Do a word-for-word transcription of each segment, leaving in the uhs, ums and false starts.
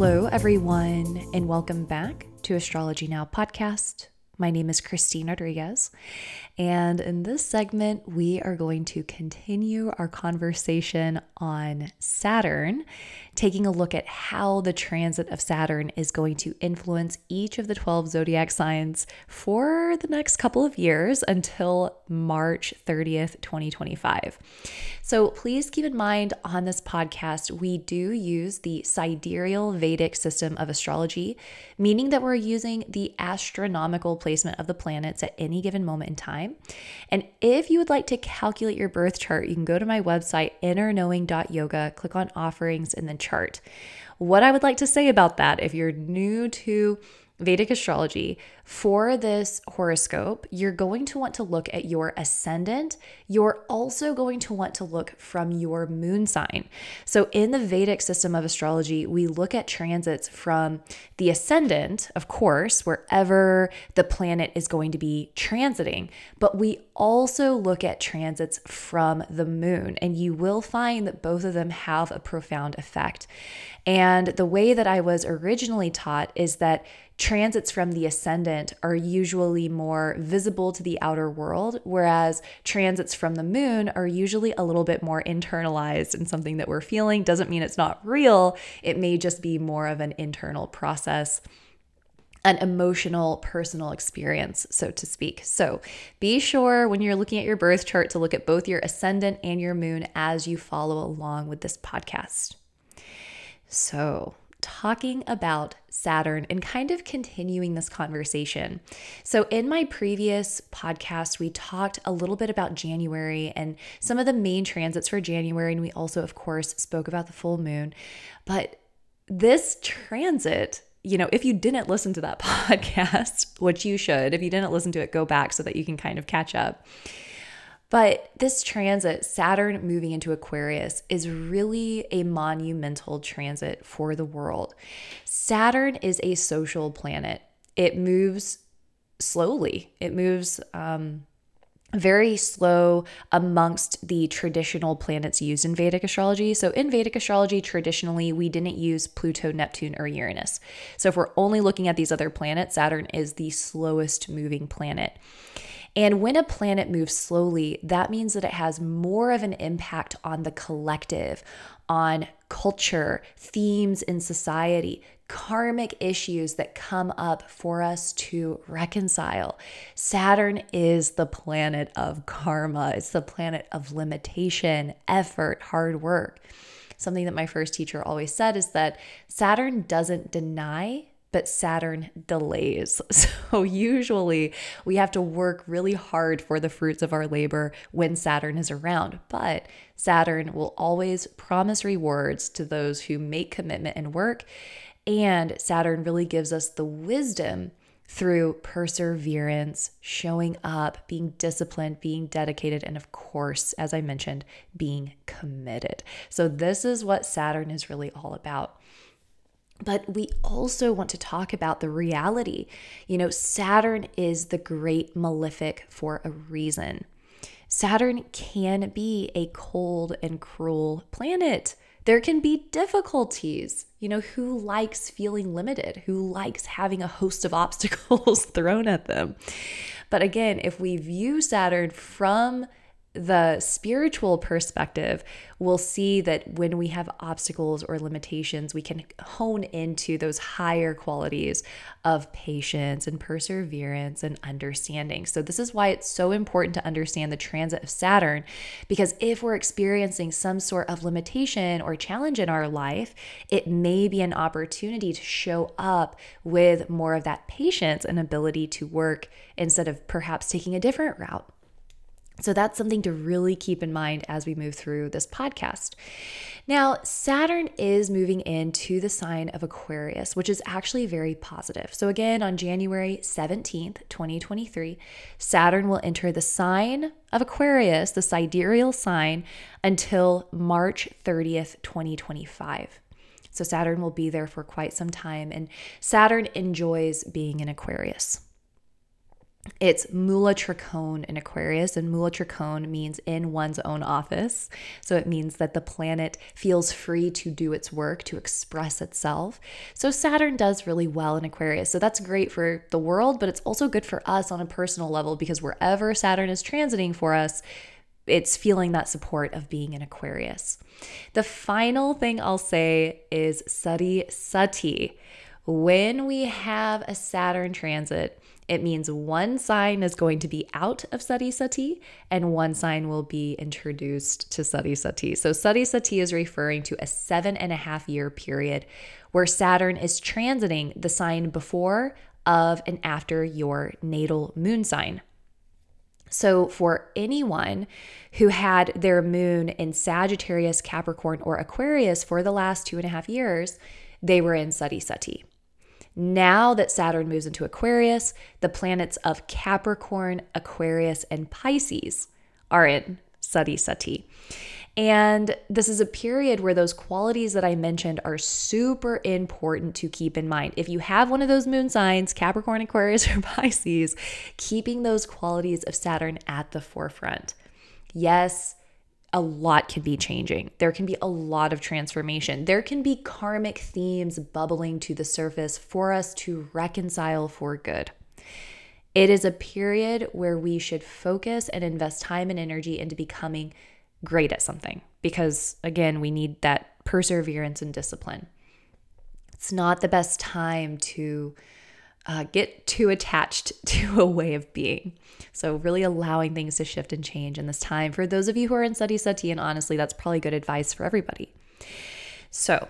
Hello, everyone, and welcome back to Astrology Now podcast. My name is Christine Rodriguez, and in this segment, we are going to continue our conversation on Saturn, taking a look at how the transit of Saturn is going to influence each of the twelve zodiac signs for the next couple of years until March thirtieth, twenty twenty-five. So please keep in mind on this podcast, we do use the sidereal Vedic system of astrology, meaning that we're using the astronomical placement of the planets at any given moment in time. And if you would like to calculate your birth chart, you can go to my website, inner knowing dot yoga, click on offerings, and then chart. What I would like to say about that, if you're new to Vedic astrology, for this horoscope, you're going to want to look at your ascendant. You're also going to want to look from your moon sign. So in the Vedic system of astrology, we look at transits from the ascendant, of course, wherever the planet is going to be transiting, but we also look at transits from the moon, and you will find that both of them have a profound effect. And the way that I was originally taught is that transits from the ascendant are usually more visible to the outer world, whereas transits from the moon are usually a little bit more internalized and something that we're feeling. Doesn't mean it's not real. It may just be more of an internal process, an emotional, personal experience, so to speak. So be sure when you're looking at your birth chart to look at both your ascendant and your moon as you follow along with this podcast. So, talking about Saturn and kind of continuing this conversation. So in my previous podcast, we talked a little bit about January and some of the main transits for January. And we also, of course, spoke about the full moon. But this transit, you know, if you didn't listen to that podcast, which you should, if you didn't listen to it, go back so that you can kind of catch up. But this transit, Saturn moving into Aquarius, is really a monumental transit for the world. Saturn is a social planet. It moves slowly. It moves um, very slow amongst the traditional planets used in Vedic astrology. So in Vedic astrology, traditionally, we didn't use Pluto, Neptune, or Uranus. So if we're only looking at these other planets, Saturn is the slowest moving planet. And when a planet moves slowly, that means that it has more of an impact on the collective, on culture, themes in society, karmic issues that come up for us to reconcile. Saturn is the planet of karma. It's the planet of limitation, effort, hard work. Something that my first teacher always said is that Saturn doesn't deny, but Saturn delays. So usually we have to work really hard for the fruits of our labor when Saturn is around. But Saturn will always promise rewards to those who make commitment and work. And Saturn really gives us the wisdom through perseverance, showing up, being disciplined, being dedicated, and of course, as I mentioned, being committed. So this is what Saturn is really all about. But we also want to talk about the reality. You know, Saturn is the great malefic for a reason. Saturn can be a cold and cruel planet. There can be difficulties. You know, who likes feeling limited? Who likes having a host of obstacles thrown at them? But again, if we view Saturn from the spiritual perspective, we'll see that when we have obstacles or limitations, we can hone into those higher qualities of patience and perseverance and understanding. So this is why it's so important to understand the transit of Saturn, because if we're experiencing some sort of limitation or challenge in our life, it may be an opportunity to show up with more of that patience and ability to work instead of perhaps taking a different route. So that's something to really keep in mind as we move through this podcast. Now, Saturn is moving into the sign of Aquarius, which is actually very positive. So again, on January seventeenth, twenty twenty-three, Saturn will enter the sign of Aquarius, the sidereal sign, until March thirtieth, twenty twenty-five. So Saturn will be there for quite some time, and Saturn enjoys being in Aquarius. It's Mula Trikona in Aquarius, and Mula Trikona means in one's own office. So it means that the planet feels free to do its work, to express itself. So Saturn does really well in Aquarius. So that's great for the world, but it's also good for us on a personal level, because wherever Saturn is transiting for us, it's feeling that support of being in Aquarius. The final thing I'll say is Sade Sati. When we have a Saturn transit, it means one sign is going to be out of Sade Sati and one sign will be introduced to Sade Sati. So Sade Sati is referring to a seven and a half year period where Saturn is transiting the sign before, of, and after your natal moon sign. So for anyone who had their moon in Sagittarius, Capricorn, or Aquarius for the last two and a half years, they were in Sade Sati. Now that Saturn moves into Aquarius, the planets of Capricorn, Aquarius, and Pisces are in Sade Sati. And this is a period where those qualities that I mentioned are super important to keep in mind. If you have one of those moon signs, Capricorn, Aquarius, or Pisces, keeping those qualities of Saturn at the forefront. Yes, a lot can be changing. There can be a lot of transformation. There can be karmic themes bubbling to the surface for us to reconcile for good. It is a period where we should focus and invest time and energy into becoming great at something, because again, we need that perseverance and discipline. It's not the best time to Uh, get too attached to a way of being. So really allowing things to shift and change in this time for those of you who are in Sade Sati, and honestly, that's probably good advice for everybody. So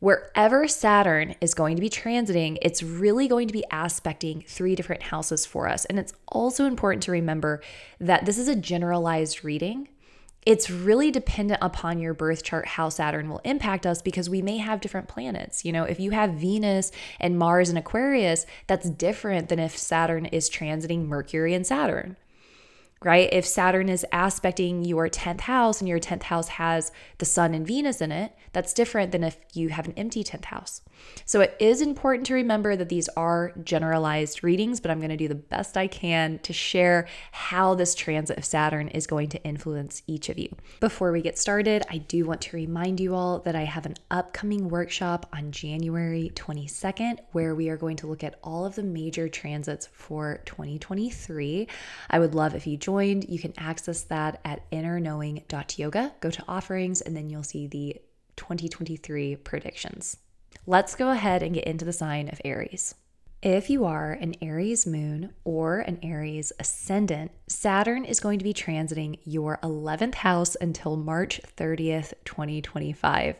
wherever Saturn is going to be transiting, it's really going to be aspecting three different houses for us. And it's also important to remember that this is a generalized reading. It's really dependent upon your birth chart how Saturn will impact us, because we may have different planets. You know, if you have Venus and Mars in Aquarius, that's different than if Saturn is transiting Mercury and Saturn, right? If Saturn is aspecting your tenth house and your tenth house has the Sun and Venus in it, that's different than if you have an empty tenth house. So it is important to remember that these are generalized readings, but I'm going to do the best I can to share how this transit of Saturn is going to influence each of you. Before we get started, I do want to remind you all that I have an upcoming workshop on January twenty-second, where we are going to look at all of the major transits for twenty twenty-three. I would love if you joined. You can access that at inner knowing dot yoga. Go to offerings, and then you'll see the twenty twenty-three predictions. Let's go ahead and get into the sign of Aries. If you are an Aries moon or an Aries ascendant, Saturn is going to be transiting your eleventh house until March thirtieth, twenty twenty-five.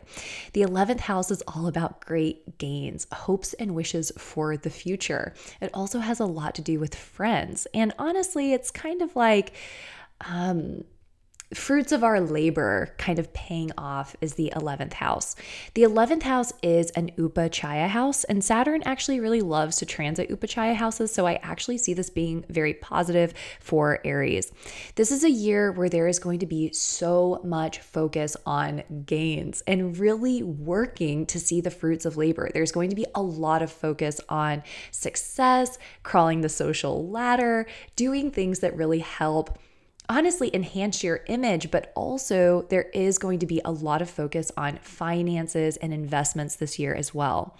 The eleventh house is all about great gains, hopes, and wishes for the future. It also has a lot to do with friends. And honestly, it's kind of like, um, fruits of our labor kind of paying off is the eleventh house. The eleventh house is an Upachaya house, and Saturn actually really loves to transit Upachaya houses, so I actually see this being very positive for Aries. This is a year where there is going to be so much focus on gains and really working to see the fruits of labor. There's going to be a lot of focus on success, crawling the social ladder, doing things that really help honestly enhance your image, but also there is going to be a lot of focus on finances and investments this year as well.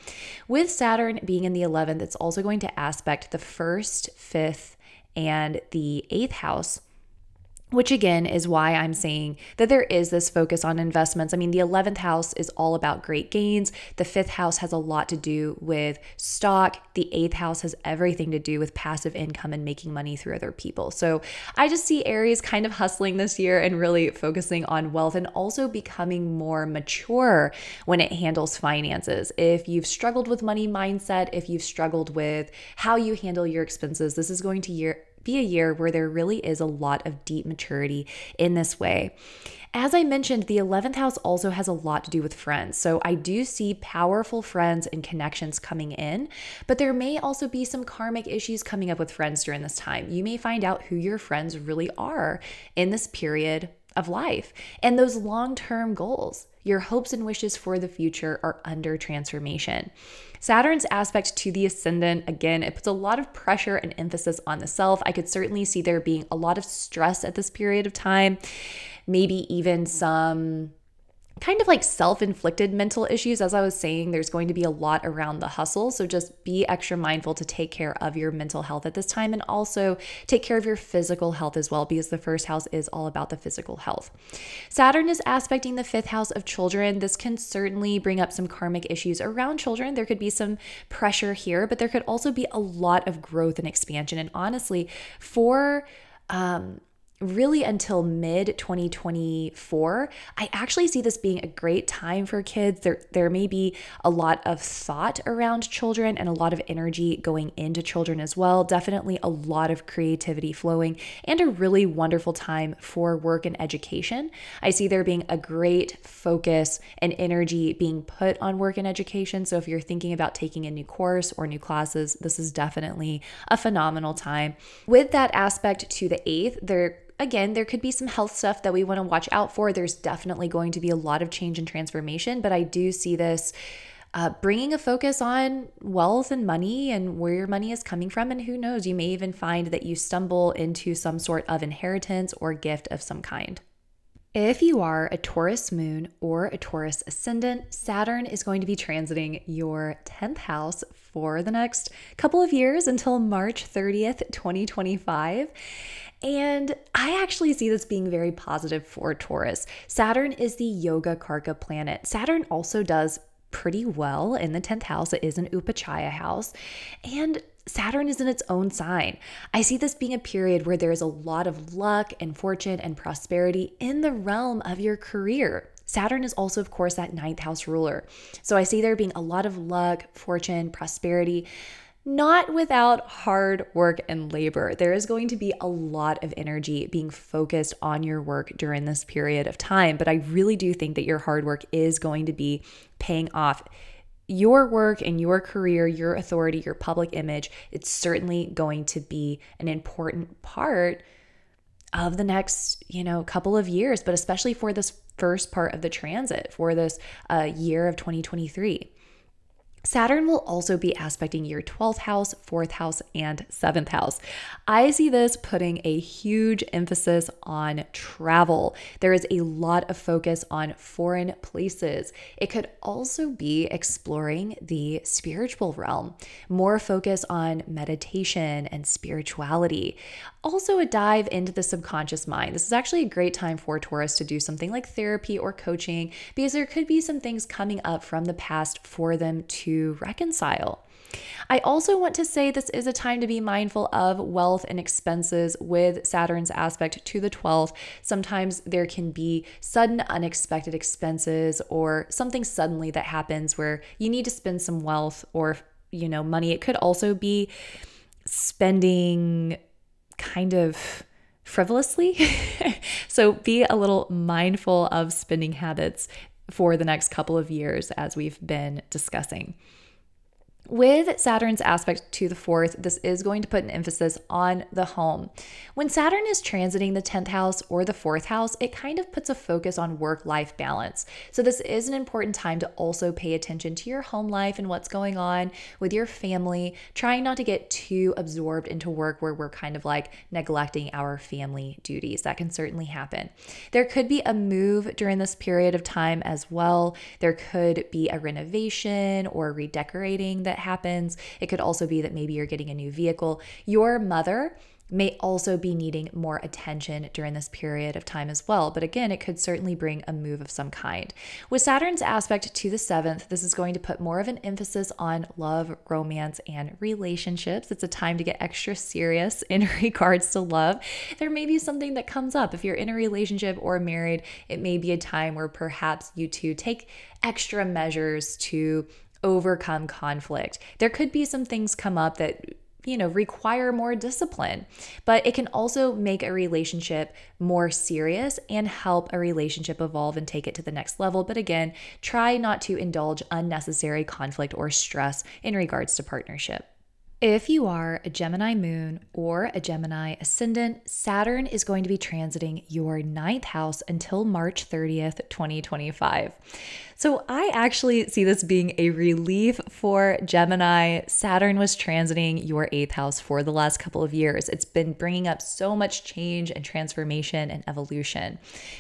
With Saturn being in the eleventh, it's also going to aspect the first, fifth, and the eighth house, which again is why I'm saying that there is this focus on investments. I mean, the eleventh house is all about great gains. The fifth house has a lot to do with stock. The eighth house has everything to do with passive income and making money through other people. So I just see Aries kind of hustling this year and really focusing on wealth, and also becoming more mature when it handles finances. If you've struggled with money mindset, if you've struggled with how you handle your expenses, this is going to year be a year where there really is a lot of deep maturity in this way. As I mentioned, the eleventh house also has a lot to do with friends. So I do see powerful friends and connections coming in, but there may also be some karmic issues coming up with friends during this time. You may find out who your friends really are in this period of life and those long-term goals. Your hopes and wishes for the future are under transformation. Saturn's aspect to the ascendant, again, it puts a lot of pressure and emphasis on the self. I could certainly see there being a lot of stress at this period of time, maybe even some kind of like self-inflicted mental issues. As I was saying, there's going to be a lot around the hustle. So just be extra mindful to take care of your mental health at this time, and also take care of your physical health as well, because the first house is all about the physical health. Saturn is aspecting the fifth house of children. This can certainly bring up some karmic issues around children. There could be some pressure here, but there could also be a lot of growth and expansion. And honestly, for, um, really until mid twenty twenty-four, I actually see this being a great time for kids. There, there may be a lot of thought around children and a lot of energy going into children as well. Definitely a lot of creativity flowing, and a really wonderful time for work and education. I see there being a great focus and energy being put on work and education. So if you're thinking about taking a new course or new classes, this is definitely a phenomenal time. With that aspect to the eighth, there Again, there could be some health stuff that we want to watch out for. There's definitely going to be a lot of change and transformation, but I do see this uh, bringing a focus on wealth and money and where your money is coming from. And who knows, you may even find that you stumble into some sort of inheritance or gift of some kind. If you are a Taurus moon or a Taurus ascendant, Saturn is going to be transiting your tenth house for the next couple of years until March thirtieth, twenty twenty-five. And I actually see this being very positive for Taurus. Saturn is the yoga karka planet. Saturn also does pretty well in the tenth house. It is an Upachaya house. And Saturn is in its own sign. I see this being a period where there is a lot of luck and fortune and prosperity in the realm of your career. Saturn is also, of course, that ninth house ruler. So I see there being a lot of luck, fortune, prosperity, not without hard work and labor. There is going to be a lot of energy being focused on your work during this period of time, but I really do think that your hard work is going to be paying off. Your work and your career, your authority, your public image, it's certainly going to be an important part of the next, you know, couple of years, but especially for this first part of the transit, for this uh, year of twenty twenty-three. Saturn will also be aspecting your twelfth house, fourth house, and seventh house. I see this putting a huge emphasis on travel. There is a lot of focus on foreign places. It could also be exploring the spiritual realm, more focus on meditation and spirituality. Also a dive into the subconscious mind. This is actually a great time for Taurus to do something like therapy or coaching, because there could be some things coming up from the past for them to reconcile. I also want to say this is a time to be mindful of wealth and expenses with Saturn's aspect to the twelfth. Sometimes there can be sudden unexpected expenses or something suddenly that happens where you need to spend some wealth or, you know, money. It could also be spending kind of frivolously. So be a little mindful of spending habits for the next couple of years, as we've been discussing. With Saturn's aspect to the fourth, this is going to put an emphasis on the home. When Saturn is transiting the tenth house or the fourth house, it kind of puts a focus on work-life balance. So this is an important time to also pay attention to your home life and what's going on with your family, trying not to get too absorbed into work where we're kind of like neglecting our family duties. That can certainly happen. There could be a move during this period of time as well. There could be a renovation or redecorating that happens. It could also be that maybe you're getting a new vehicle. Your mother may also be needing more attention during this period of time as well. But again, it could certainly bring a move of some kind. With Saturn's aspect to the seventh, this is going to put more of an emphasis on love, romance, and relationships. It's a time to get extra serious in regards to love. There may be something that comes up. If you're in a relationship or married, it may be a time where perhaps you two take extra measures to overcome conflict. There could be some things come up that, you know, require more discipline, but it can also make a relationship more serious and help a relationship evolve and take it to the next level. But again, try not to indulge unnecessary conflict or stress in regards to partnership. If you are a Gemini moon or a Gemini ascendant, Saturn is going to be transiting your ninth house until March thirtieth, twenty twenty-five. So I actually see this being a relief for Gemini. Saturn was transiting your eighth house for the last couple of years. It's been bringing up so much change and transformation and evolution.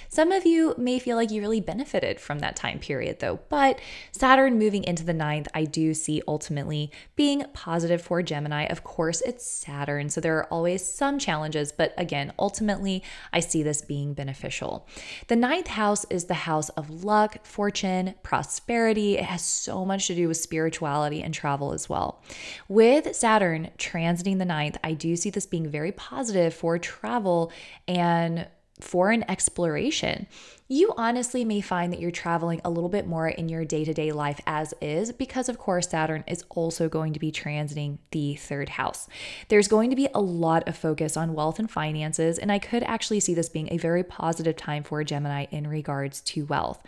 Some of you may feel like you really benefited from that time period though, but Saturn moving into the ninth, I do see ultimately being positive for Gemini. Gemini, of course, it's Saturn, so there are always some challenges, but again, ultimately, I see this being beneficial. The ninth house is the house of luck, fortune, prosperity. It has so much to do with spirituality and travel as well. With Saturn transiting the ninth, I do see this being very positive for travel and foreign exploration. You honestly may find that you're traveling a little bit more in your day-to-day life as is, because of course Saturn is also going to be transiting the third house. There's going to be a lot of focus on wealth and finances, and I could actually see this being a very positive time for Gemini in regards to wealth.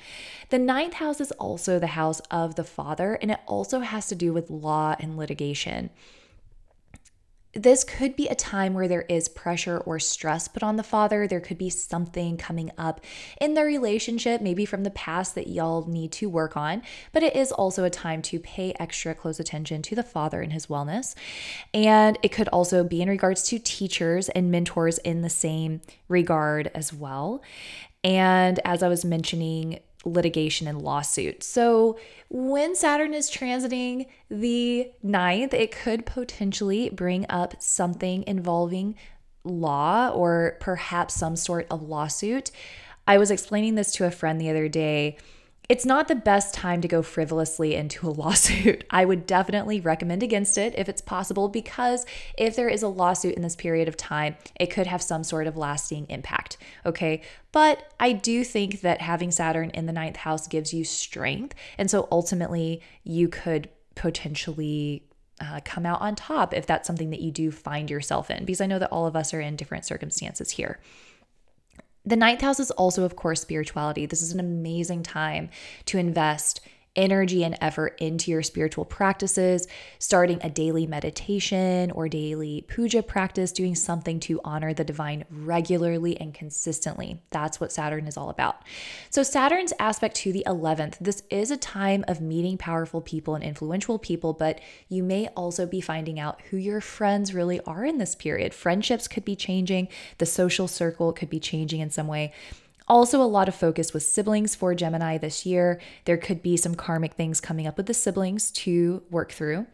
The ninth house is also the house of the father, and it also has to do with law and litigation. This could be a time where there is pressure or stress put on the father. There could be something coming up in their relationship, maybe from the past, that y'all need to work on, but it is also a time to pay extra close attention to the father and his wellness. And it could also be in regards to teachers and mentors in the same regard as well. And as I was mentioning, litigation and lawsuit. So when Saturn is transiting the ninth, it could potentially bring up something involving law or perhaps some sort of lawsuit. I was explaining this to a friend the other day. It's not the best time to go frivolously into a lawsuit. I would definitely recommend against it if it's possible, because if there is a lawsuit in this period of time, it could have some sort of lasting impact, okay? But I do think that having Saturn in the ninth house gives you strength, and so ultimately you could potentially Uh, come out on top if that's something that you do find yourself in, because I know that all of us are in different circumstances here. The ninth house is also, of course, spirituality. This is an amazing time to invest energy and effort into your spiritual practices, starting a daily meditation or daily puja practice, doing something to honor the divine regularly and consistently. That's what Saturn is all about. So Saturn's aspect to the eleventh, this is a time of meeting powerful people and influential people, but you may also be finding out who your friends really are in this period. Friendships could be changing. The social circle could be changing in some way. Also, a lot of focus with siblings for Gemini this year. There could be some karmic things coming up with the siblings to work through.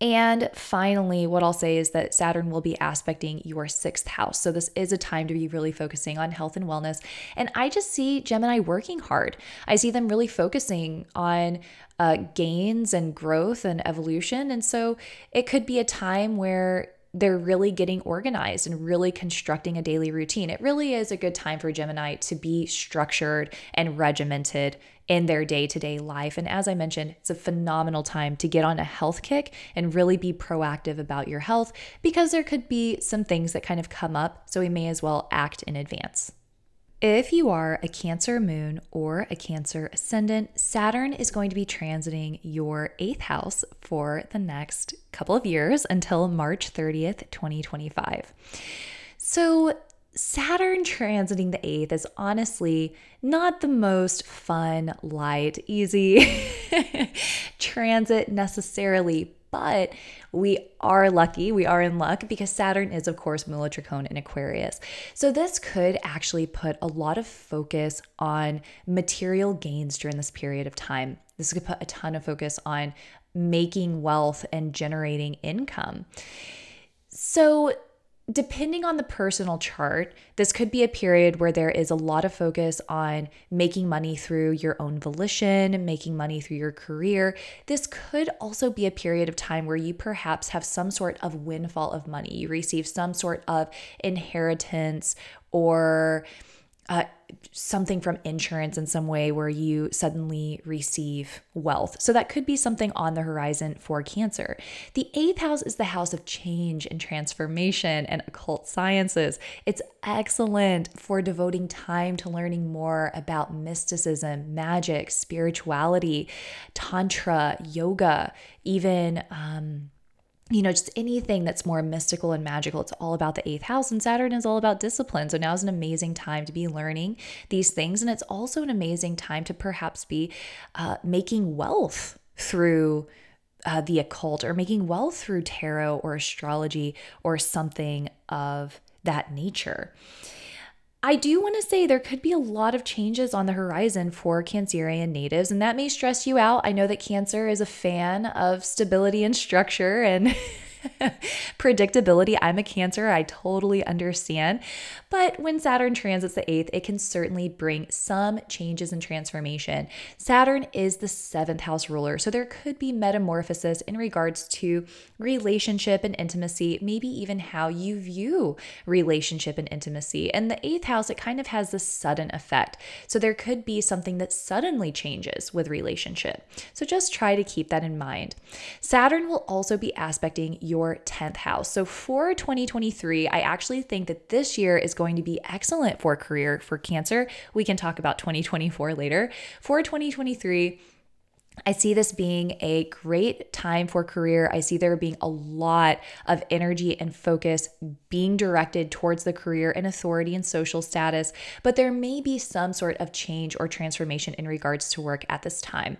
And finally, what I'll say is that Saturn will be aspecting your sixth house. So this is a time to be really focusing on health and wellness. And I just see Gemini working hard. I see them really focusing on uh, gains and growth and evolution. And so it could be a time where they're really getting organized and really constructing a daily routine. It really is a good time for Gemini to be structured and regimented in their day-to-day life. And as I mentioned, it's a phenomenal time to get on a health kick and really be proactive about your health, because there could be some things that kind of come up, so we may as well act in advance. If you are a Cancer moon or a Cancer ascendant, Saturn is going to be transiting your eighth house for the next couple of years until March thirtieth, twenty twenty-five. So Saturn transiting the eighth is honestly not the most fun, light, easy transit necessarily, but we are lucky, we are in luck, because Saturn is, of course, Mula Trikona in Aquarius. So this could actually put a lot of focus on material gains during this period of time. This could put a ton of focus on making wealth and generating income. So depending on the personal chart, this could be a period where there is a lot of focus on making money through your own volition, making money through your career. This could also be a period of time where you perhaps have some sort of windfall of money. You receive some sort of inheritance or uh, something from insurance in some way where you suddenly receive wealth. So that could be something on the horizon for Cancer. The eighth house is the house of change and transformation and occult sciences. It's excellent for devoting time to learning more about mysticism, magic, spirituality, tantra, yoga, even um, you know, just anything that's more mystical and magical. It's all about the eighth house, and Saturn is all about discipline. So now is an amazing time to be learning these things. And it's also an amazing time to perhaps be uh, making wealth through uh, the occult, or making wealth through tarot or astrology or something of that nature. I do want to say there could be a lot of changes on the horizon for Cancerian natives, and that may stress you out. I know that Cancer is a fan of stability and structure and predictability. I'm a Cancer. I totally understand. But when Saturn transits the eighth, it can certainly bring some changes and transformation. Saturn is the seventh house ruler, so there could be metamorphosis in regards to relationship and intimacy, maybe even how you view relationship and intimacy. And the eighth house, it kind of has this sudden effect. So there could be something that suddenly changes with relationship. So just try to keep that in mind. Saturn will also be aspecting your tenth house. So for twenty twenty-three, I actually think that this year is going to be excellent for career for Cancer. We can talk about twenty twenty-four later. For twenty twenty-three, I see this being a great time for career. I see there being a lot of energy and focus being directed towards the career and authority and social status, but there may be some sort of change or transformation in regards to work at this time.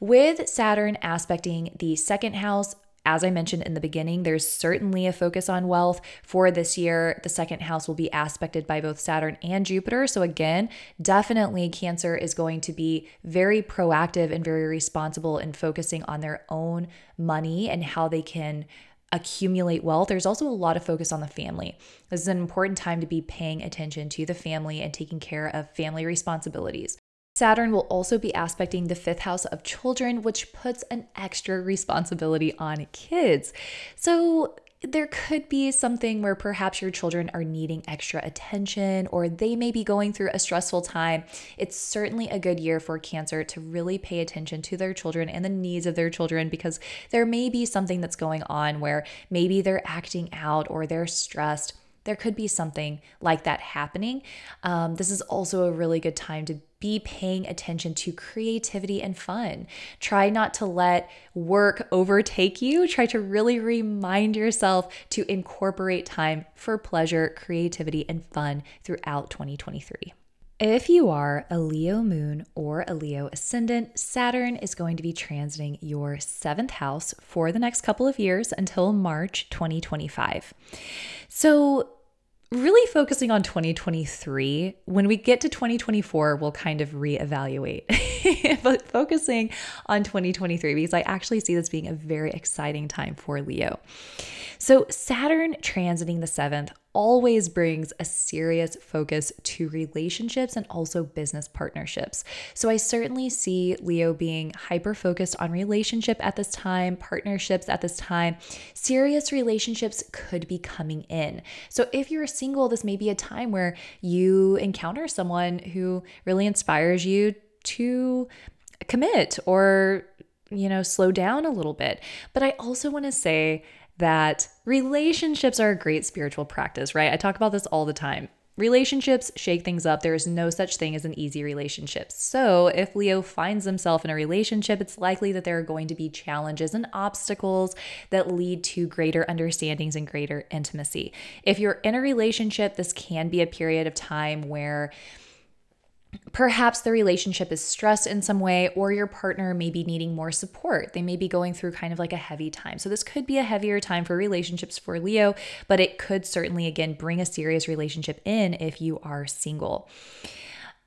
With Saturn aspecting the second house, as I mentioned in the beginning, there's certainly a focus on wealth for this year. The second house will be aspected by both Saturn and Jupiter. So again, definitely Cancer is going to be very proactive and very responsible in focusing on their own money and how they can accumulate wealth. There's also a lot of focus on the family. This is an important time to be paying attention to the family and taking care of family responsibilities. Saturn will also be aspecting the fifth house of children, which puts an extra responsibility on kids. So there could be something where perhaps your children are needing extra attention, or they may be going through a stressful time. It's certainly a good year for Cancer to really pay attention to their children and the needs of their children, because there may be something that's going on where maybe they're acting out or they're stressed. There could be something like that happening. Um, this is also a really good time to be paying attention to creativity and fun. Try not to let work overtake you. Try to really remind yourself to incorporate time for pleasure, creativity, and fun throughout twenty twenty-three. If you are a Leo moon or a Leo ascendant, Saturn is going to be transiting your seventh house for the next couple of years until March twenty twenty-five. So really focusing on twenty twenty-three, when we get to twenty twenty-four, we'll kind of reevaluate, but focusing on twenty twenty-three, because I actually see this being a very exciting time for Leo. So Saturn transiting the seventh always brings a serious focus to relationships and also business partnerships. So I certainly see Leo being hyper-focused on relationship at this time, partnerships at this time. Serious relationships could be coming in. So if you're single, this may be a time where you encounter someone who really inspires you to commit or, you know, slow down a little bit. But I also want to say that relationships are a great spiritual practice, right? I talk about this all the time. Relationships shake things up. There is no such thing as an easy relationship. So if Leo finds himself in a relationship, it's likely that there are going to be challenges and obstacles that lead to greater understandings and greater intimacy. If you're in a relationship, this can be a period of time where perhaps the relationship is stressed in some way, or your partner may be needing more support. They may be going through kind of like a heavy time. So this could be a heavier time for relationships for Leo, but it could certainly, again, bring a serious relationship in if you are single.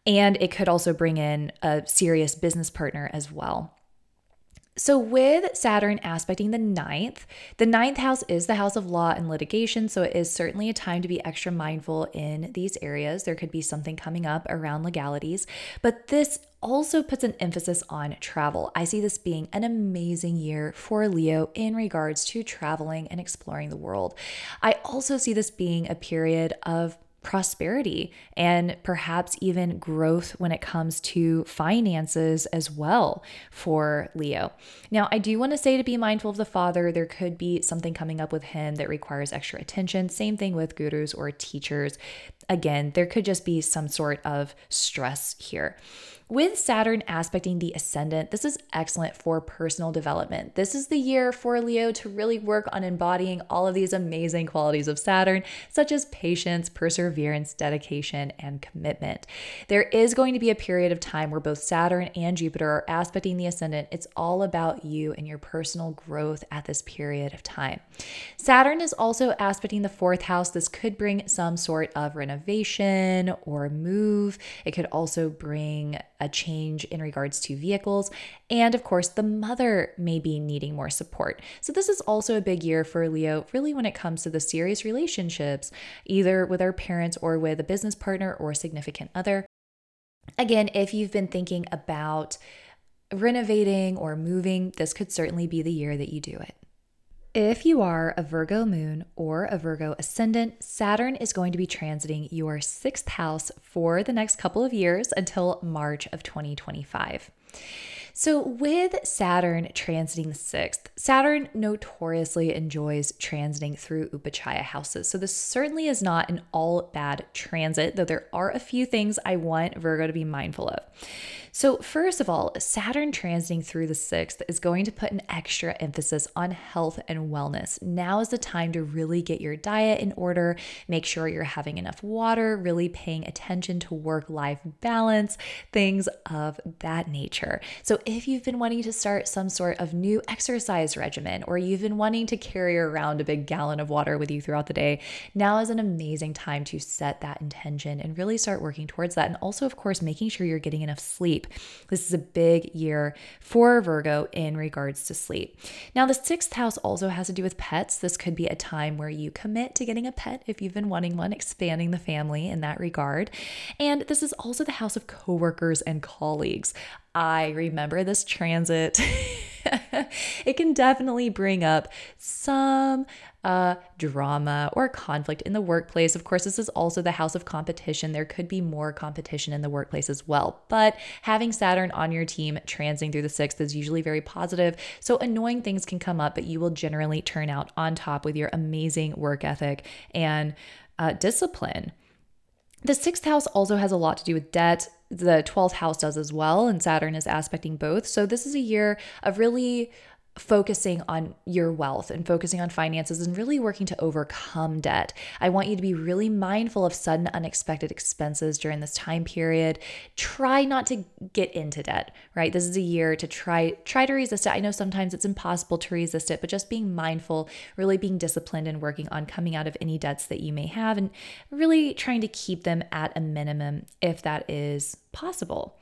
And it could also bring in a serious business partner as well. So with Saturn aspecting the ninth, the ninth house is the house of law and litigation. So it is certainly a time to be extra mindful in these areas. There could be something coming up around legalities, but this also puts an emphasis on travel. I see this being an amazing year for Leo in regards to traveling and exploring the world. I also see this being a period of prosperity and perhaps even growth when it comes to finances as well for Leo. Now, I do want to say to be mindful of the father. There could be something coming up with him that requires extra attention. Same thing with gurus or teachers. again, there could just be some sort of stress here. With Saturn aspecting the ascendant, this is excellent for personal development. This is the year for Leo to really work on embodying all of these amazing qualities of Saturn, such as patience, perseverance, dedication, and commitment. There is going to be a period of time where both Saturn and Jupiter are aspecting the ascendant. It's all about you and your personal growth at this period of time. Saturn is also aspecting the fourth house. This could bring some sort of renovation or move. It could also bring a change in regards to vehicles, and of course the mother may be needing more support. So this is also a big year for Leo, really, when it comes to the serious relationships, either with our parents or with a business partner or significant other. Again, if you've been thinking about renovating or moving, this could certainly be the year that you do it. If you are a Virgo moon or a Virgo ascendant, Saturn is going to be transiting your sixth house for the next couple of years until March of twenty twenty-five. So with Saturn transiting the sixth, Saturn notoriously enjoys transiting through Upachaya houses. So this certainly is not an all bad transit, though there are a few things I want Virgo to be mindful of. So first of all, Saturn transiting through the sixth is going to put an extra emphasis on health and wellness. Now is the time to really get your diet in order, make sure you're having enough water, really paying attention to work-life balance, things of that nature. So if you've been wanting to start some sort of new exercise regimen, or you've been wanting to carry around a big gallon of water with you throughout the day, now is an amazing time to set that intention and really start working towards that. And also, of course, making sure you're getting enough sleep. This is a big year for Virgo in regards to sleep. Now, the sixth house also has to do with pets. This could be a time where you commit to getting a pet if you've been wanting one, expanding the family in that regard. And this is also the house of coworkers and colleagues. I remember this transit. It can definitely bring up some uh, drama or conflict in the workplace. Of course, this is also the house of competition. There could be more competition in the workplace as well. But having Saturn on your team transiting through the sixth is usually very positive. So annoying things can come up, but you will generally turn out on top with your amazing work ethic and uh, discipline. The sixth house also has a lot to do with debt. The twelfth house does as well, and Saturn is aspecting both. So this is a year of really focusing on your wealth and focusing on finances and really working to overcome debt. I want you to be really mindful of sudden unexpected expenses during this time period. Try not to get into debt, right? This is a year to try, try to resist it. I know sometimes it's impossible to resist it, but just being mindful, really being disciplined and working on coming out of any debts that you may have and really trying to keep them at a minimum if that is possible.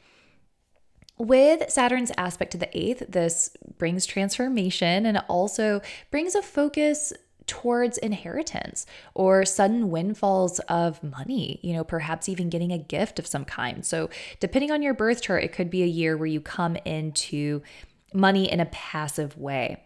With Saturn's aspect to the eighth, this brings transformation and it also brings a focus towards inheritance or sudden windfalls of money, you know, perhaps even getting a gift of some kind. So depending on your birth chart, it could be a year where you come into money in a passive way.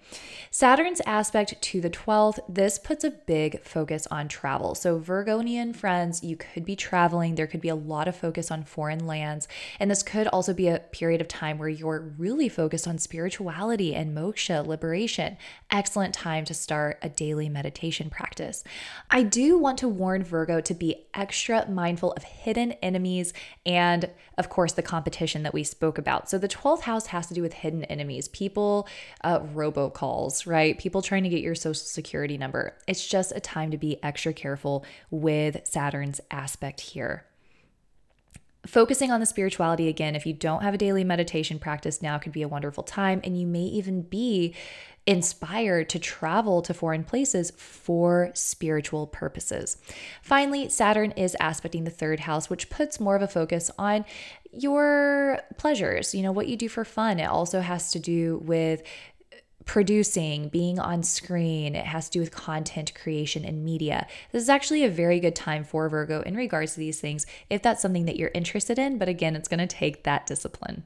Saturn's aspect to the twelfth, this puts a big focus on travel. So Virgonian friends, you could be traveling. There could be a lot of focus on foreign lands. And this could also be a period of time where you're really focused on spirituality and moksha, liberation. Excellent time to start a daily meditation practice. I do want to warn Virgo to be extra mindful of hidden enemies and, of course, the competition that we spoke about. So the twelfth house has to do with hidden enemies. People, uh, robocalls, right? People trying to get your social security number. It's just a time to be extra careful with Saturn's aspect here. Focusing on the spirituality again, if you don't have a daily meditation practice, now could be a wonderful time. And you may even be inspired to travel to foreign places for spiritual purposes. Finally, Saturn is aspecting the third house, which puts more of a focus on your pleasures, you know, what you do for fun. It also has to do with producing, being on screen. It has to do with content creation and media. This is actually a very good time for Virgo in regards to these things, if that's something that you're interested in. But again, it's going to take that discipline.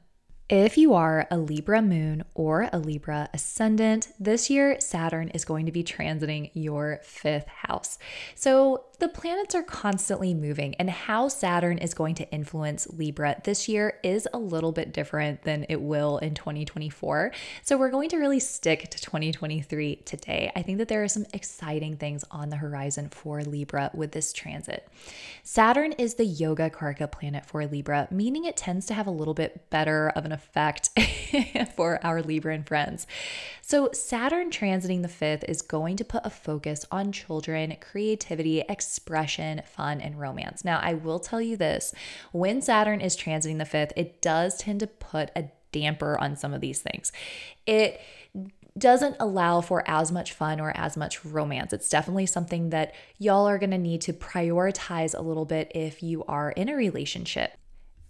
If you are a Libra moon or a Libra ascendant, this year Saturn is going to be transiting your fifth house. So the planets are constantly moving, and how Saturn is going to influence Libra this year is a little bit different than it will in twenty twenty-four. So we're going to really stick to twenty twenty-three today. I think that there are some exciting things on the horizon for Libra with this transit. Saturn is the yoga karaka planet for Libra, meaning it tends to have a little bit better of an effect for our Libran friends. So Saturn transiting the fifth is going to put a focus on children, creativity, expression, fun, and romance. Now, I will tell you this, when Saturn is transiting the fifth, it does tend to put a damper on some of these things. It doesn't allow for as much fun or as much romance. It's definitely something that y'all are going to need to prioritize a little bit if you are in a relationship.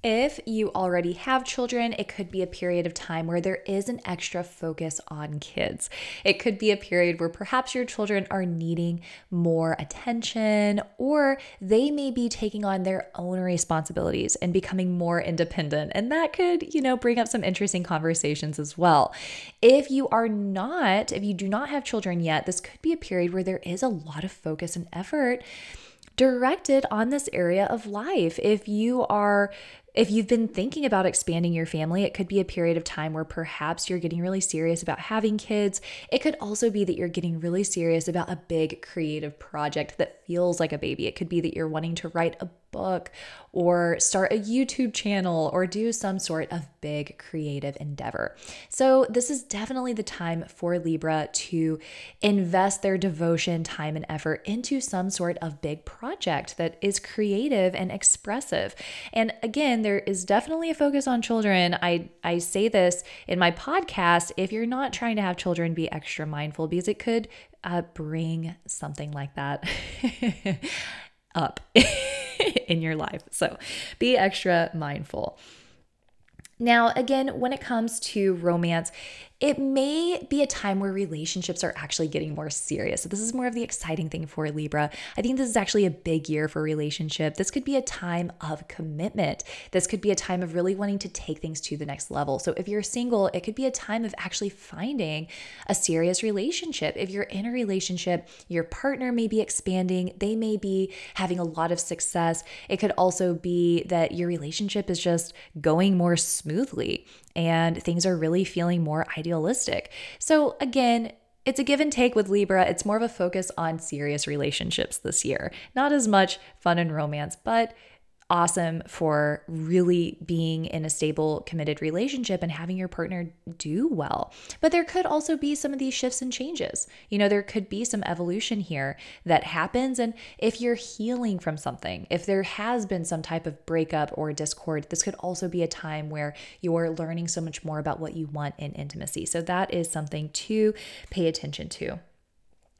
If you already have children, it could be a period of time where there is an extra focus on kids. It could be a period where perhaps your children are needing more attention, or they may be taking on their own responsibilities and becoming more independent. And that could, you know, bring up some interesting conversations as well. If you are not, if you do not have children yet, this could be a period where there is a lot of focus and effort directed on this area of life. If you are If you've been thinking about expanding your family, it could be a period of time where perhaps you're getting really serious about having kids. It could also be that you're getting really serious about a big creative project that feels like a baby. It could be that you're wanting to write a book or start a YouTube channel or do some sort of big creative endeavor. So this is definitely the time for Libra to invest their devotion, time, and effort into some sort of big project that is creative and expressive. And again, there is definitely a focus on children. I, I say this in my podcast, if you're not trying to have children, be extra mindful because it could uh, bring something like that up in your life. So be extra mindful. Now, again, when it comes to romance, it may be a time where relationships are actually getting more serious. So this is more of the exciting thing for Libra. I think this is actually a big year for relationship. This could be a time of commitment. This could be a time of really wanting to take things to the next level. So if you're single, it could be a time of actually finding a serious relationship. If you're in a relationship, your partner may be expanding. They may be having a lot of success. It could also be that your relationship is just going more smoothly and things are really feeling more idealistic. So again, it's a give and take with Libra. It's more of a focus on serious relationships this year. Not as much fun and romance, but awesome for really being in a stable, committed relationship and having your partner do well. But there could also be some of these shifts and changes. You know, there could be some evolution here that happens. And if you're healing from something, if there has been some type of breakup or discord, this could also be a time where you're learning so much more about what you want in intimacy. So that is something to pay attention to.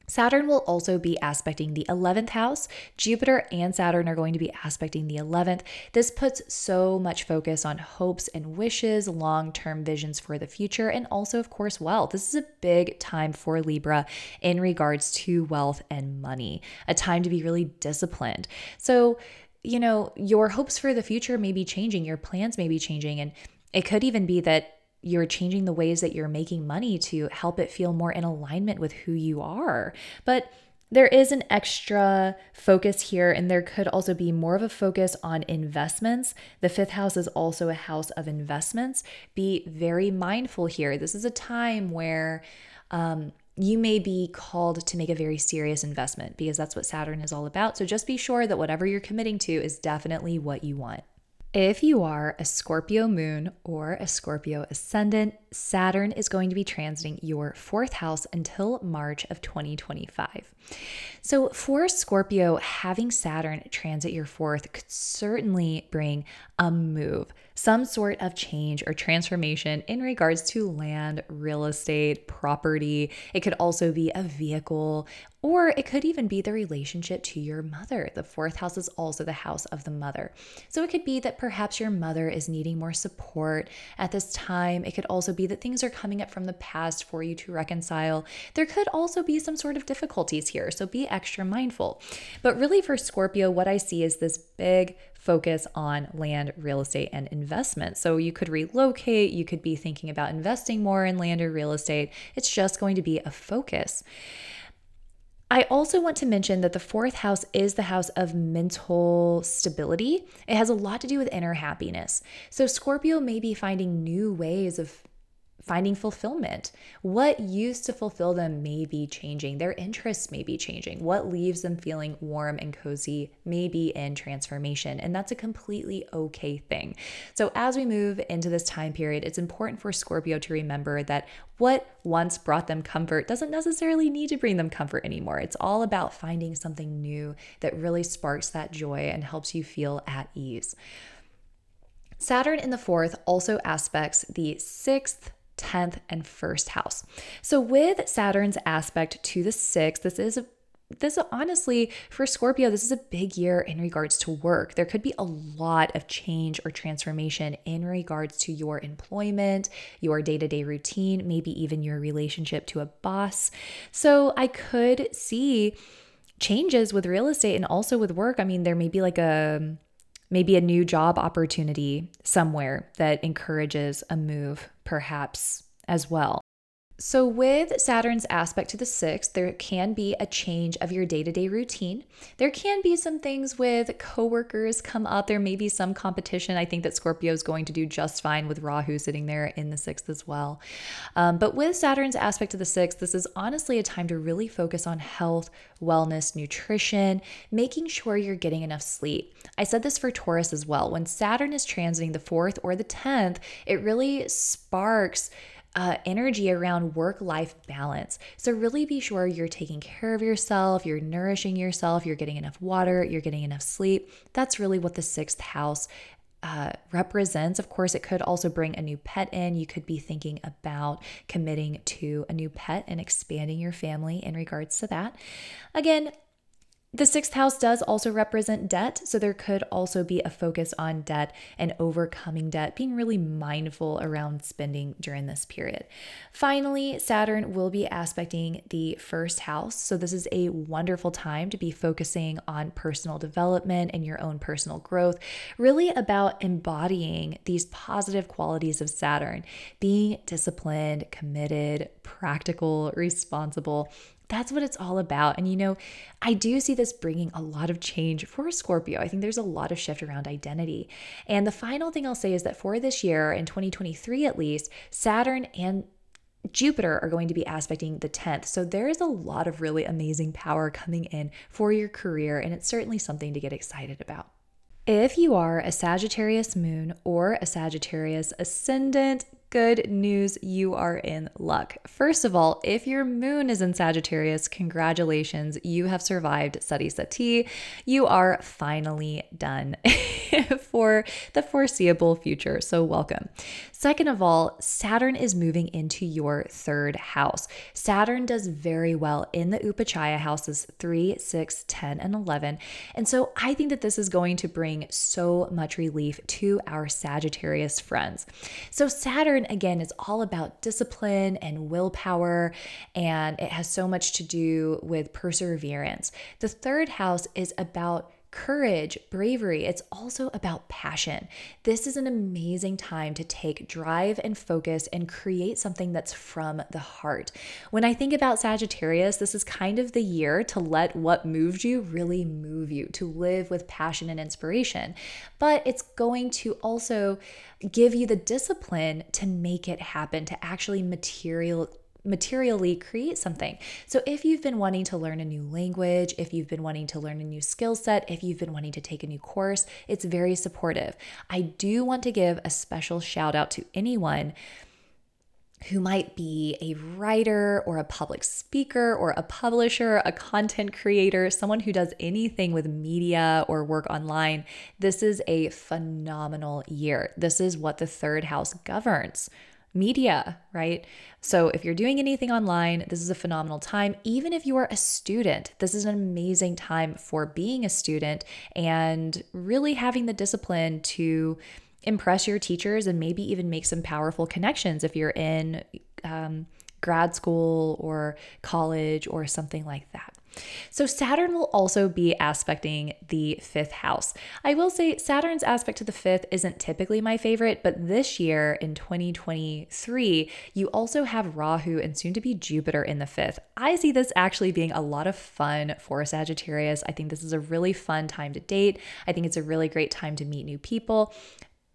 Saturn will also be aspecting the eleventh house. Jupiter and Saturn are going to be aspecting the eleventh. This puts so much focus on hopes and wishes, long-term visions for the future, and also, of course, wealth. This is a big time for Libra in regards to wealth and money, a time to be really disciplined. So, you know, your hopes for the future may be changing, your plans may be changing, and it could even be that you're changing the ways that you're making money to help it feel more in alignment with who you are. But there is an extra focus here, and there could also be more of a focus on investments. The fifth house is also a house of investments. Be very mindful here. This is a time where um, you may be called to make a very serious investment because that's what Saturn is all about. So just be sure that whatever you're committing to is definitely what you want. If you are a Scorpio moon or a Scorpio ascendant, Saturn is going to be transiting your fourth house until March of twenty twenty-five. So for Scorpio, having Saturn transit your fourth could certainly bring a move, some sort of change or transformation in regards to land, real estate, property. It could also be a vehicle, or it could even be the relationship to your mother. The fourth house is also the house of the mother. So it could be that perhaps your mother is needing more support at this time. It could also be that things are coming up from the past for you to reconcile. There could also be some sort of difficulties here, so be extra mindful. But really for Scorpio, what I see is this big focus on land, real estate, and investment. So you could relocate, you could be thinking about investing more in land or real estate. It's just going to be a focus. I also want to mention that the fourth house is the house of mental stability. It has a lot to do with inner happiness. So Scorpio may be finding new ways of finding fulfillment. What used to fulfill them may be changing. Their interests may be changing. What leaves them feeling warm and cozy may be in transformation. And that's a completely okay thing. So as we move into this time period, it's important for Scorpio to remember that what once brought them comfort doesn't necessarily need to bring them comfort anymore. It's all about finding something new that really sparks that joy and helps you feel at ease. Saturn in the fourth also aspects the sixth, tenth, and first house. So with Saturn's aspect to the sixth, this is a This honestly, for Scorpio, this is a big year in regards to work. There could be a lot of change or transformation in regards to your employment, your day-to-day routine, maybe even your relationship to a boss. So I could see changes with real estate and also with work. I mean, there may be like a maybe a new job opportunity somewhere that encourages a move, perhaps, as well. So with Saturn's aspect to the sixth, there can be a change of your day-to-day routine. There can be some things with coworkers come up. There may be some competition. I think that Scorpio is going to do just fine with Rahu sitting there in the sixth as well. Um, but with Saturn's aspect to the sixth, this is honestly a time to really focus on health, wellness, nutrition, making sure you're getting enough sleep. I said this for Taurus as well. When Saturn is transiting the fourth or the tenth, it really sparks Uh, energy around work-life balance. So really be sure you're taking care of yourself, you're nourishing yourself, you're getting enough water, you're getting enough sleep. That's really what the sixth house uh, represents. Of course, it could also bring a new pet in. You could be thinking about committing to a new pet and expanding your family in regards to that. Again, the sixth house does also represent debt, so there could also be a focus on debt and overcoming debt, being really mindful around spending during this period. Finally, Saturn will be aspecting the first house, so this is a wonderful time to be focusing on personal development and your own personal growth, really about embodying these positive qualities of Saturn, being disciplined, committed, practical, responsible. That's what it's all about. And, you know, I do see this bringing a lot of change for Scorpio. I think there's a lot of shift around identity. And the final thing I'll say is that for this year, in twenty twenty-three at least, Saturn and Jupiter are going to be aspecting the tenth. So there is a lot of really amazing power coming in for your career, and it's certainly something to get excited about. If you are a Sagittarius moon or a Sagittarius ascendant, good news, you are in luck. First of all, if your moon is in Sagittarius, congratulations, you have survived Sade Sati. You are finally done for the foreseeable future, so welcome. Second of all, Saturn is moving into your third house. Saturn does very well in the Upachaya houses three, six, ten, and eleven. And so I think that this is going to bring so much relief to our Sagittarius friends. So Saturn, again, it's all about discipline and willpower, and it has so much to do with perseverance. The third house is about courage, bravery. It's also about passion. This is an amazing time to take drive and focus and create something that's from the heart. When I think about Sagittarius, this is kind of the year to let what moved you really move you, to live with passion and inspiration. But it's going to also give you the discipline to make it happen, to actually material. materially create something. So if you've been wanting to learn a new language, if you've been wanting to learn a new skill set, if you've been wanting to take a new course, it's very supportive. I do want to give a special shout out to anyone who might be a writer or a public speaker or a publisher, a content creator, someone who does anything with media or work online. This is a phenomenal year. This is what the third house governs. Media, right? So if you're doing anything online, this is a phenomenal time. Even if you are a student, this is an amazing time for being a student and really having the discipline to impress your teachers and maybe even make some powerful connections if you're in um, grad school or college or something like that. So Saturn will also be aspecting the fifth house. I will say Saturn's aspect to the fifth isn't typically my favorite, but this year in twenty twenty-three, you also have Rahu and soon to be Jupiter in the fifth. I see this actually being a lot of fun for Sagittarius. I think this is a really fun time to date. I think it's a really great time to meet new people.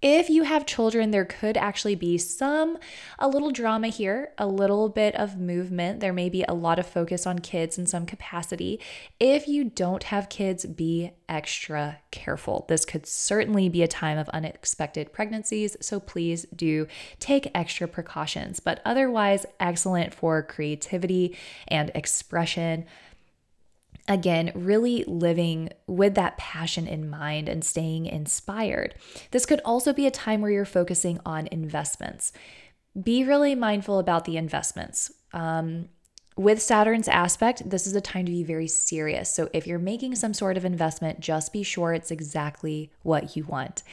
If you have children, there could actually be some, a little drama here, a little bit of movement. There may be a lot of focus on kids in some capacity. If you don't have kids, be extra careful. This could certainly be a time of unexpected pregnancies, so please do take extra precautions. But otherwise, excellent for creativity and expression. Again, really living with that passion in mind and staying inspired. This could also be a time where you're focusing on investments. Be really mindful about the investments. Um, with Saturn's aspect, this is a time to be very serious. So if you're making some sort of investment, just be sure it's exactly what you want.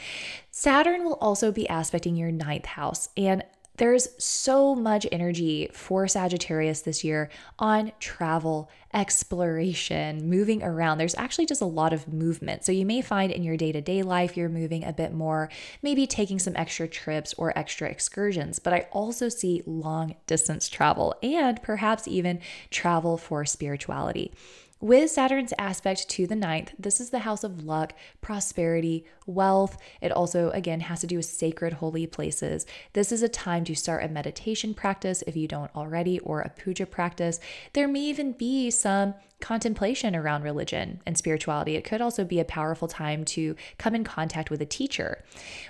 Saturn will also be aspecting your ninth house, and there's so much energy for Sagittarius this year on travel, exploration, moving around. There's actually just a lot of movement. So you may find in your day-to-day life, you're moving a bit more, maybe taking some extra trips or extra excursions. But I also see long distance travel and perhaps even travel for spirituality. With Saturn's aspect to the ninth, this is the house of luck, prosperity, wealth. It also, again, has to do with sacred holy places. This is a time to start a meditation practice if you don't already, or a puja practice. There may even be some contemplation around religion and spirituality. It could also be a powerful time to come in contact with a teacher.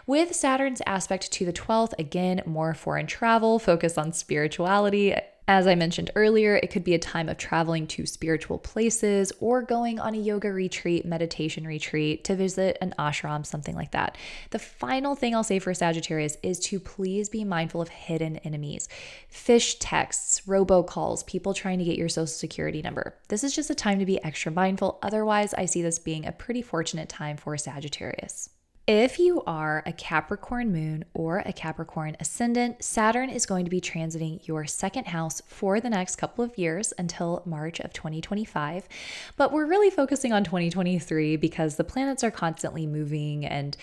With Saturn's aspect to the twelfth, again, more foreign travel, focus on spirituality. As I mentioned earlier, it could be a time of traveling to spiritual places or going on a yoga retreat, meditation retreat, to visit an ashram, something like that. The final thing I'll say for Sagittarius is to please be mindful of hidden enemies. Phish texts, robocalls, people trying to get your social security number. This is just a time to be extra mindful. Otherwise, I see this being a pretty fortunate time for Sagittarius. If you are a Capricorn moon or a Capricorn ascendant, Saturn is going to be transiting your second house for the next couple of years until March of twenty twenty-five. But we're really focusing on twenty twenty-three because the planets are constantly moving, and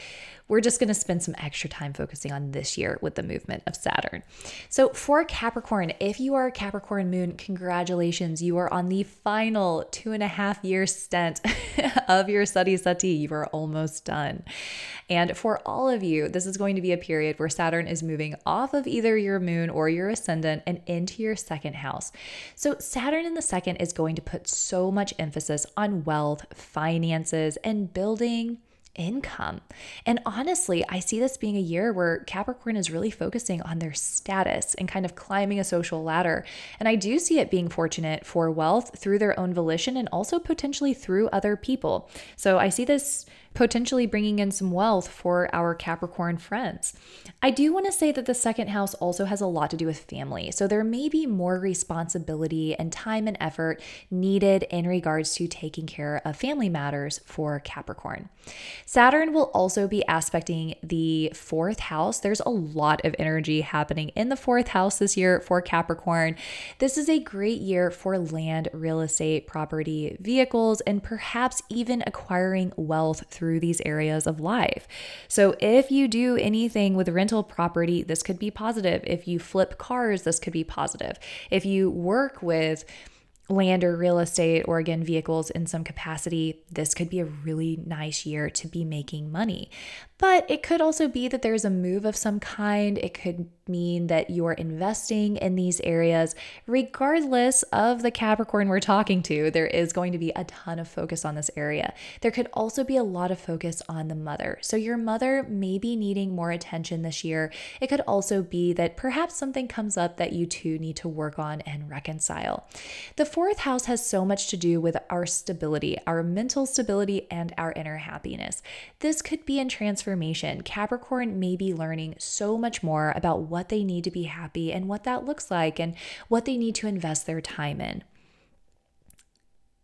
we're just going to spend some extra time focusing on this year with the movement of Saturn. So for Capricorn, if you are a Capricorn moon, congratulations. You are on the final two and a half year stint of your Sade Sati. You are almost done. And for all of you, this is going to be a period where Saturn is moving off of either your moon or your ascendant and into your second house. So Saturn in the second is going to put so much emphasis on wealth, finances, and building income. And honestly, I see this being a year where Capricorn is really focusing on their status and kind of climbing a social ladder. And I do see it being fortunate for wealth through their own volition and also potentially through other people. So I see this potentially bringing in some wealth for our Capricorn friends. I do want to say that the second house also has a lot to do with family. So there may be more responsibility and time and effort needed in regards to taking care of family matters for Capricorn. Saturn will also be aspecting the fourth house. There's a lot of energy happening in the fourth house this year for Capricorn. This is a great year for land, real estate, property, vehicles, and perhaps even acquiring wealth through through these areas of life. So if you do anything with rental property, this could be positive. If you flip cars, this could be positive. If you work with land or real estate or again vehicles in some capacity, this could be a really nice year to be making money. But it could also be that there's a move of some kind. It could mean that you're investing in these areas. Regardless of the Capricorn we're talking to, there is going to be a ton of focus on this area. There could also be a lot of focus on the mother. So your mother may be needing more attention this year. It could also be that perhaps something comes up that you two need to work on and reconcile. The fourth house has so much to do with our stability, our mental stability, and our inner happiness. This could be in transformation. Transformation. Capricorn may be learning so much more about what they need to be happy and what that looks like and what they need to invest their time in.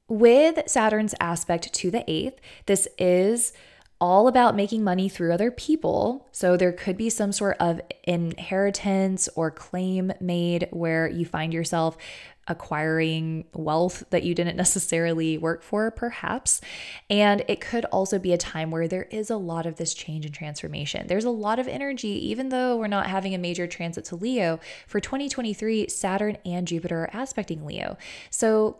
With Saturn's aspect to the eighth, this is all about making money through other people. So there could be some sort of inheritance or claim made where you find yourself acquiring wealth that you didn't necessarily work for, perhaps. And it could also be a time where there is a lot of this change and transformation. There's a lot of energy, even though we're not having a major transit to Leo. For twenty twenty-three, Saturn and Jupiter are aspecting Leo. So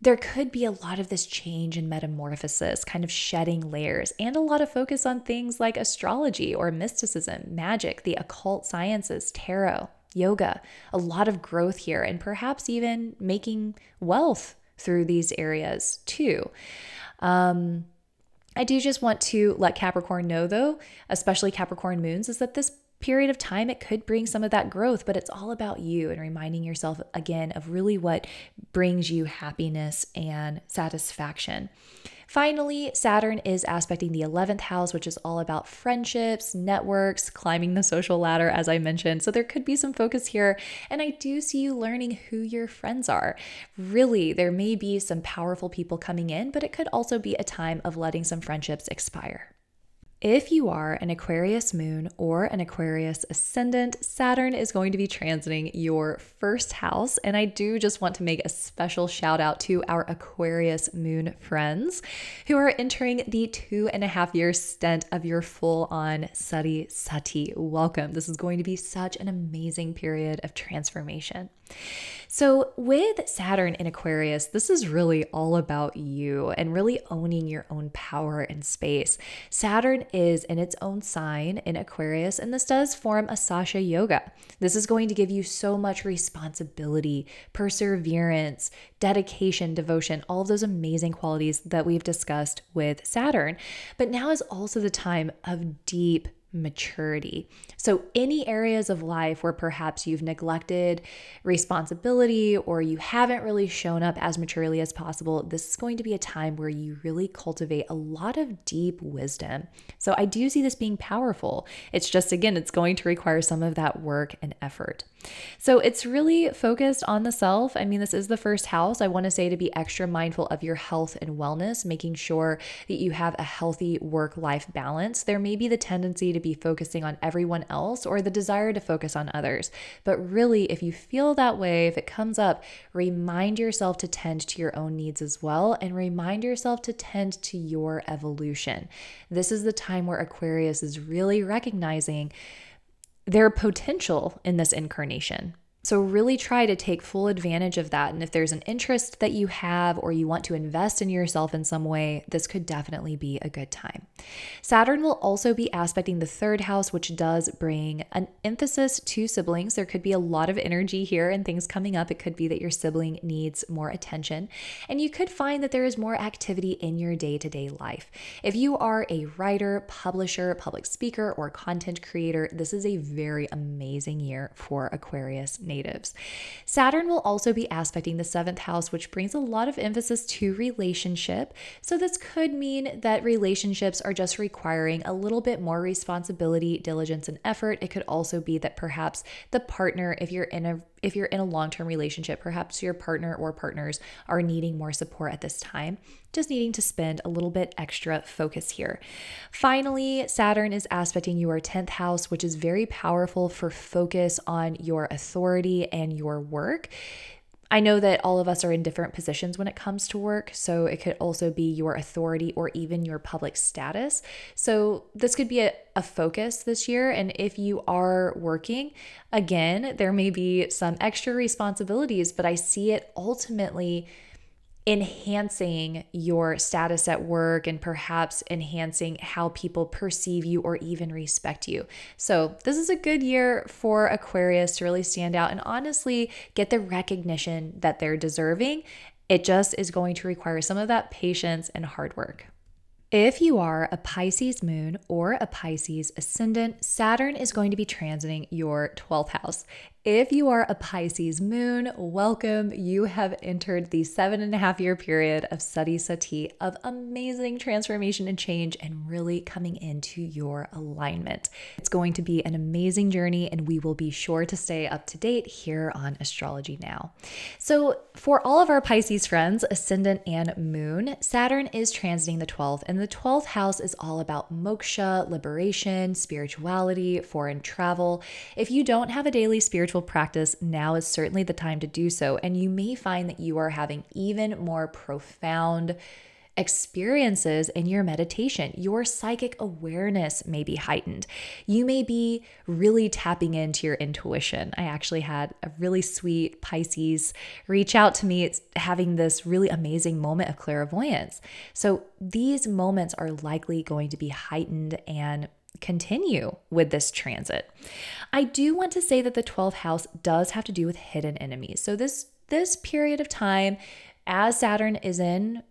there could be a lot of this change and metamorphosis, kind of shedding layers, and a lot of focus on things like astrology or mysticism, magic, the occult sciences, tarot, yoga, a lot of growth here, and perhaps even making wealth through these areas too. Um, I do just want to let Capricorn know, though, especially Capricorn moons, is that this period of time, it could bring some of that growth, but it's all about you and reminding yourself again of really what brings you happiness and satisfaction. Finally, Saturn is aspecting the eleventh house, which is all about friendships, networks, climbing the social ladder, as I mentioned. So there could be some focus here. And I do see you learning who your friends are. Really, there may be some powerful people coming in, but it could also be a time of letting some friendships expire. If you are an Aquarius moon or an Aquarius ascendant, Saturn is going to be transiting your first house. And I do just want to make a special shout out to our Aquarius moon friends who are entering the two and a half year stint of your full on Sade Sati. Welcome. This is going to be such an amazing period of transformation. So with Saturn in Aquarius, this is really all about you and really owning your own power and space. Saturn is in its own sign in Aquarius, and this does form a Sasa yoga. This is going to give you so much responsibility, perseverance, dedication, devotion, all of those amazing qualities that we've discussed with Saturn. But now is also the time of deep maturity. So any areas of life where perhaps you've neglected responsibility or you haven't really shown up as maturely as possible, this is going to be a time where you really cultivate a lot of deep wisdom. So I do see this being powerful. It's just, again, it's going to require some of that work and effort. So it's really focused on the self. I mean, this is the first house. I want to say to be extra mindful of your health and wellness, making sure that you have a healthy work-life balance. There may be the tendency to be focusing on everyone else or the desire to focus on others. But really, if you feel that way, if it comes up, remind yourself to tend to your own needs as well, and remind yourself to tend to your evolution. This is the time where Aquarius is really recognizing their potential in this incarnation. So really try to take full advantage of that. And if there's an interest that you have or you want to invest in yourself in some way, this could definitely be a good time. Saturn will also be aspecting the third house, which does bring an emphasis to siblings. There could be a lot of energy here and things coming up. It could be that your sibling needs more attention, and you could find that there is more activity in your day-to-day life. If you are a writer, publisher, public speaker, or content creator, this is a very amazing year for Aquarius natives. Saturn will also be aspecting the seventh house, which brings a lot of emphasis to relationship. So this could mean that relationships are just requiring a little bit more responsibility, diligence, and effort. It could also be that perhaps the partner, if you're in a If you're in a long-term relationship, perhaps your partner or partners are needing more support at this time, just needing to spend a little bit extra focus here. Finally, Saturn is aspecting your tenth house, which is very powerful for focus on your authority and your work. I know that all of us are in different positions when it comes to work, so it could also be your authority or even your public status. So this could be a, a focus this year. And if you are working, again, there may be some extra responsibilities, but I see it ultimately enhancing your status at work and perhaps enhancing how people perceive you or even respect you. So this is a good year for Aquarius to really stand out and honestly get the recognition that they're deserving. It just is going to require some of that patience and hard work. If you are a Pisces moon or a Pisces ascendant, Saturn is going to be transiting your twelfth house. If you are a Pisces moon, welcome. You have entered the seven and a half year period of Sade Sati of amazing transformation and change and really coming into your alignment. It's going to be an amazing journey and we will be sure to stay up to date here on Astrology Now. So for all of our Pisces friends, ascendant and moon, Saturn is transiting the twelfth and the twelfth house is all about moksha, liberation, spirituality, foreign travel. If you don't have a daily spiritual practice, now is certainly the time to do so. And you may find that you are having even more profound experiences in your meditation. Your psychic awareness may be heightened. You may be really tapping into your intuition. I actually had a really sweet Pisces reach out to me, having this really amazing moment of clairvoyance. So these moments are likely going to be heightened and continue with this transit. I do want to say that the twelfth house does have to do with hidden enemies. So this this period of time, as Saturn is in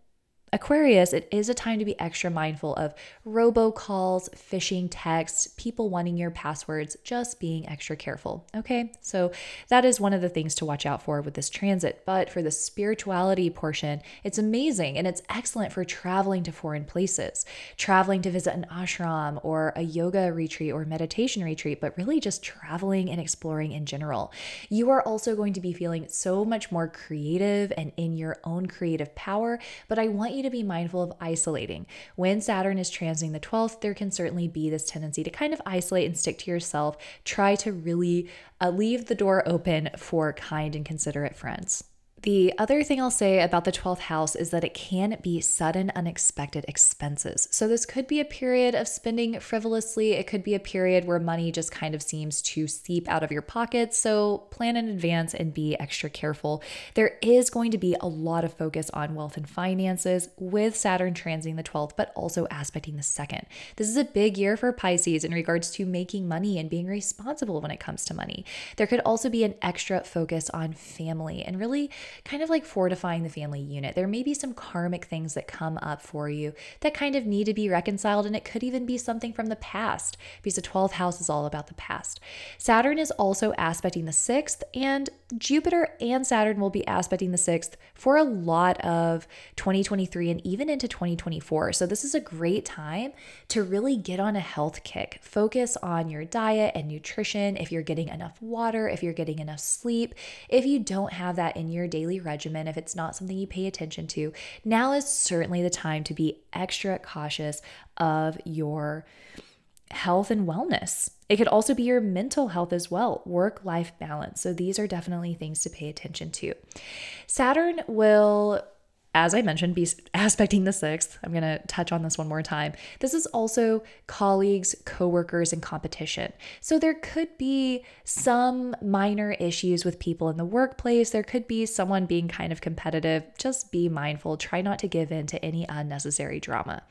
Aquarius, it is a time to be extra mindful of robocalls, phishing texts, people wanting your passwords, just being extra careful. Okay, so that is one of the things to watch out for with this transit. But for the spirituality portion, it's amazing and it's excellent for traveling to foreign places, traveling to visit an ashram or a yoga retreat or meditation retreat, but really just traveling and exploring in general. You are also going to be feeling so much more creative and in your own creative power, but I want you to be mindful of isolating. When Saturn is transiting the twelfth, there can certainly be this tendency to kind of isolate and stick to yourself. Try to really uh, leave the door open for kind and considerate friends. The other thing I'll say about the twelfth house is that it can be sudden, unexpected expenses. So this could be a period of spending frivolously. It could be a period where money just kind of seems to seep out of your pockets. So plan in advance and be extra careful. There is going to be a lot of focus on wealth and finances with Saturn transiting the twelfth, but also aspecting the second. This is a big year for Pisces in regards to making money and being responsible when it comes to money. There could also be an extra focus on family and really kind of like fortifying the family unit. There may be some karmic things that come up for you that kind of need to be reconciled, and it could even be something from the past because the twelfth house is all about the past. Saturn is also aspecting the sixth, and Jupiter and Saturn will be aspecting the sixth for a lot of twenty twenty-three and even into twenty twenty-four. So this is a great time to really get on a health kick. Focus on your diet and nutrition, if you're getting enough water, if you're getting enough sleep. If you don't have that in your daily regimen, if it's not something you pay attention to, now is certainly the time to be extra cautious of your health and wellness. It could also be your mental health as well, work-life balance. So these are definitely things to pay attention to. Saturn will, as I mentioned, be aspecting the sixth. I'm going to touch on this one more time. This is also colleagues, coworkers, and competition. So there could be some minor issues with people in the workplace. There could be someone being kind of competitive. Just be mindful. Try not to give in to any unnecessary drama.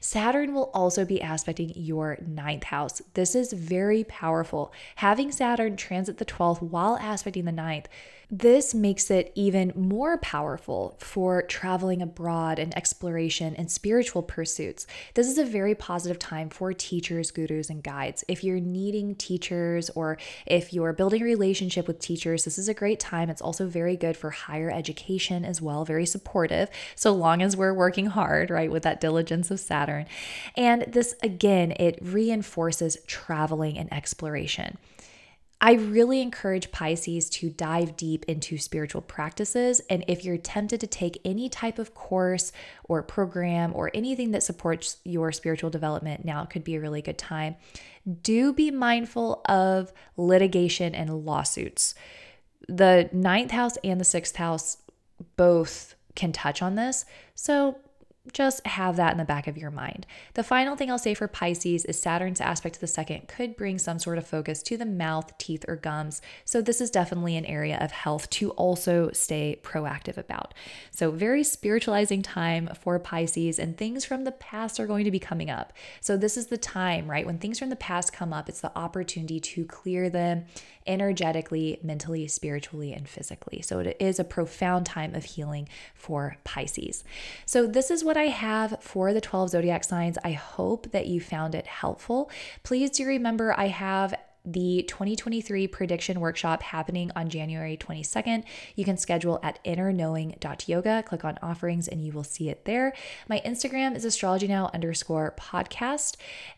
Saturn will also be aspecting your ninth house. This is very powerful. Having Saturn transit the twelfth while aspecting the ninth, this makes it even more powerful for traveling abroad and exploration and spiritual pursuits. This is a very positive time for teachers, gurus, and guides. If you're needing teachers or if you're building a relationship with teachers, this is a great time. It's also very good for higher education as well, very supportive, so long as we're working hard, right, with that diligence of Saturn. And this, again, it reinforces traveling and exploration. I really encourage Pisces to dive deep into spiritual practices. And if you're tempted to take any type of course or program or anything that supports your spiritual development, now could be a really good time. Do be mindful of litigation and lawsuits. The ninth house and the sixth house both can touch on this. So just have that in the back of your mind. The final thing I'll say for Pisces is Saturn's aspect to the second could bring some sort of focus to the mouth, teeth, or gums. So this is definitely an area of health to also stay proactive about. So very spiritualizing time for Pisces, and things from the past are going to be coming up. So this is the time, right? When things from the past come up, it's the opportunity to clear them energetically, mentally, spiritually, and physically. So it is a profound time of healing for Pisces. So this is what I have for the twelve zodiac signs. I hope that you found it helpful. Please do remember I have the twenty twenty-three prediction workshop happening on January twenty-second. You can schedule at inner knowing dot yoga. Click on offerings and you will see it there. My Instagram is astrologynow underscore podcast,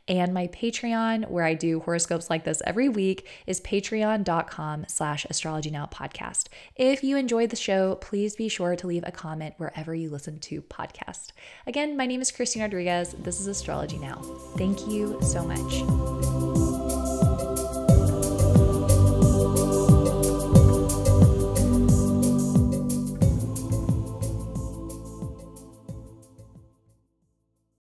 and my Patreon, where I do horoscopes like this every week, is patreon dot com slash astrology now podcast. If you enjoyed the show, please be sure to leave a comment wherever you listen to podcasts. Again, my name is Christine Rodriguez. This is Astrology Now. Thank you so much.